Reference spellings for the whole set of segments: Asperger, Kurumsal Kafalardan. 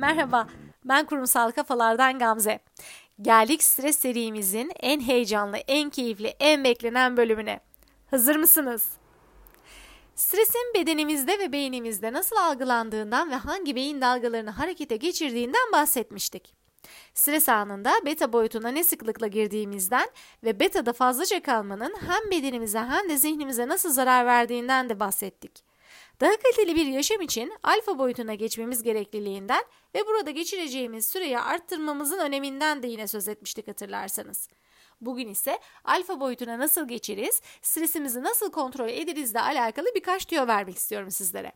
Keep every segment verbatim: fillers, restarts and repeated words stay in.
Merhaba, ben Kurumsal Kafalardan Gamze. Geldik stres serimizin en heyecanlı, en keyifli, en beklenen bölümüne. Hazır mısınız? Stresin bedenimizde ve beynimizde nasıl algılandığından ve hangi beyin dalgalarını harekete geçirdiğinden bahsetmiştik. Stres anında beta boyutuna ne sıklıkla girdiğimizden ve beta'da fazlaca kalmanın hem bedenimize hem de zihnimize nasıl zarar verdiğinden de bahsettik. Daha kaliteli bir yaşam için alfa boyutuna geçmemiz gerekliliğinden ve burada geçireceğimiz süreyi arttırmamızın öneminden de yine söz etmiştik hatırlarsanız. Bugün ise alfa boyutuna nasıl geçeriz, stresimizi nasıl kontrol ederiz ile alakalı birkaç tüyo vermek istiyorum sizlere.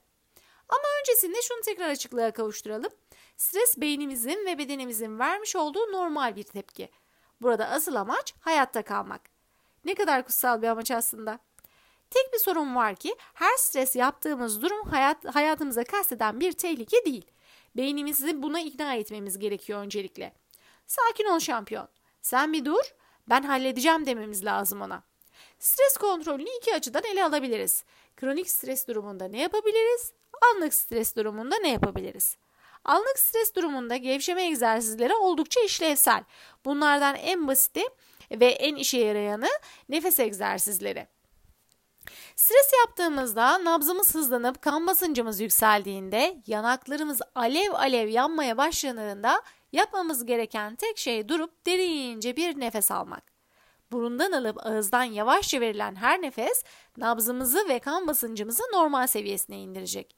Ama öncesinde şunu tekrar açıklığa kavuşturalım. Stres beynimizin ve bedenimizin vermiş olduğu normal bir tepki. Burada asıl amaç hayatta kalmak. Ne kadar kutsal bir amaç aslında. Tek bir sorun var ki her stres yaptığımız durum hayat, hayatımıza kasteden bir tehlike değil. Beynimizi buna ikna etmemiz gerekiyor öncelikle. Sakin ol şampiyon. Sen bir dur, ben halledeceğim dememiz lazım ona. Stres kontrolünü iki açıdan ele alabiliriz. Kronik stres durumunda ne yapabiliriz? Anlık stres durumunda ne yapabiliriz? Anlık stres durumunda gevşeme egzersizleri oldukça işlevsel. Bunlardan en basiti ve en işe yarayanı nefes egzersizleri. Stres yaptığımızda nabzımız hızlanıp kan basıncımız yükseldiğinde, yanaklarımız alev alev yanmaya başladığında yapmamız gereken tek şey durup derince bir nefes almak. Burundan alıp ağızdan yavaşça verilen her nefes nabzımızı ve kan basıncımızı normal seviyesine indirecek.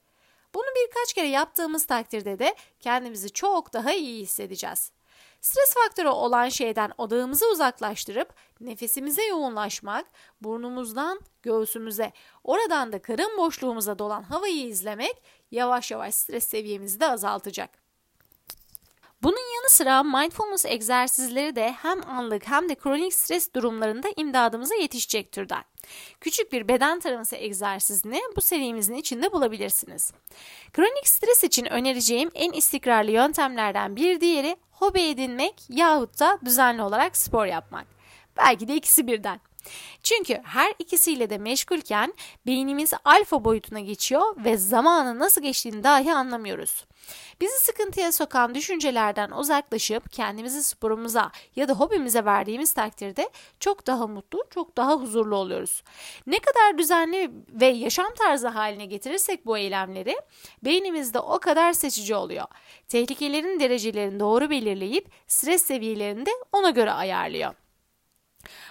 Bunu birkaç kere yaptığımız takdirde de kendimizi çok daha iyi hissedeceğiz. Stres faktörü olan şeyden odağımızı uzaklaştırıp nefesimize yoğunlaşmak, burnumuzdan göğsümüze, oradan da karın boşluğumuza dolan havayı izlemek yavaş yavaş stres seviyemizi de azaltacak. Bunun yanı sıra mindfulness egzersizleri de hem anlık hem de kronik stres durumlarında imdadımıza yetişecek türden. Küçük bir beden taraması egzersizini bu serimizin içinde bulabilirsiniz. Kronik stres için önereceğim en istikrarlı yöntemlerden bir diğeri hobi edinmek yahut da düzenli olarak spor yapmak. Belki de ikisi birden. Çünkü her ikisiyle de meşgulken beynimiz alfa boyutuna geçiyor ve zamanın nasıl geçtiğini dahi anlamıyoruz. Bizi sıkıntıya sokan düşüncelerden uzaklaşıp kendimizi sporumuza ya da hobimize verdiğimiz takdirde çok daha mutlu, çok daha huzurlu oluyoruz. Ne kadar düzenli ve yaşam tarzı haline getirirsek bu eylemleri, beynimizde o kadar seçici oluyor. Tehlikelerin derecelerini doğru belirleyip stres seviyelerini de ona göre ayarlıyor.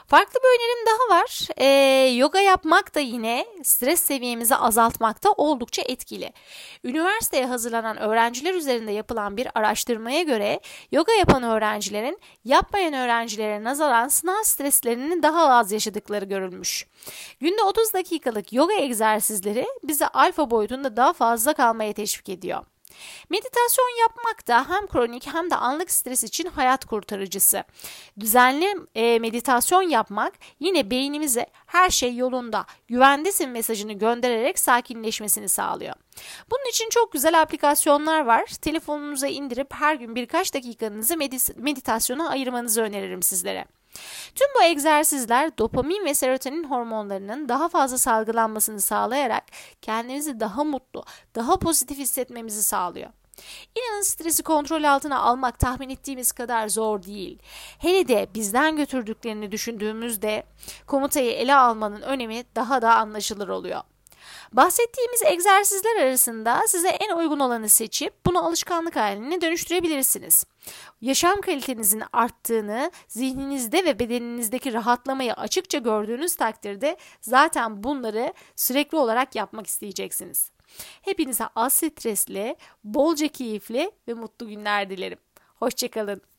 Farklı bir önerim daha var. Ee, yoga yapmak da yine stres seviyemizi azaltmakta oldukça etkili. Üniversiteye hazırlanan öğrenciler üzerinde yapılan bir araştırmaya göre yoga yapan öğrencilerin yapmayan öğrencilere nazaran sınav streslerini daha az yaşadıkları görülmüş. Günde otuz dakikalık yoga egzersizleri bizi alfa boyutunda daha fazla kalmaya teşvik ediyor. Meditasyon yapmak da hem kronik hem de anlık stres için hayat kurtarıcısı. Düzenli e, meditasyon yapmak yine beynimize her şey yolunda, güvendesin mesajını göndererek sakinleşmesini sağlıyor. Bunun için çok güzel aplikasyonlar var. Telefonunuza indirip her gün birkaç dakikanızı medis- meditasyona ayırmanızı öneririm sizlere. Tüm bu egzersizler dopamin ve serotonin hormonlarının daha fazla salgılanmasını sağlayarak kendimizi daha mutlu, daha pozitif hissetmemizi sağlıyor. İnanın stresi kontrol altına almak tahmin ettiğimiz kadar zor değil. Hele de bizden götürdüklerini düşündüğümüzde komutayı ele almanın önemi daha da anlaşılır oluyor. Bahsettiğimiz egzersizler arasında size en uygun olanı seçip bunu alışkanlık haline dönüştürebilirsiniz. Yaşam kalitenizin arttığını, zihninizde ve bedeninizdeki rahatlamayı açıkça gördüğünüz takdirde zaten bunları sürekli olarak yapmak isteyeceksiniz. Hepinize az stresli, bolca keyifli ve mutlu günler dilerim. Hoşça kalın.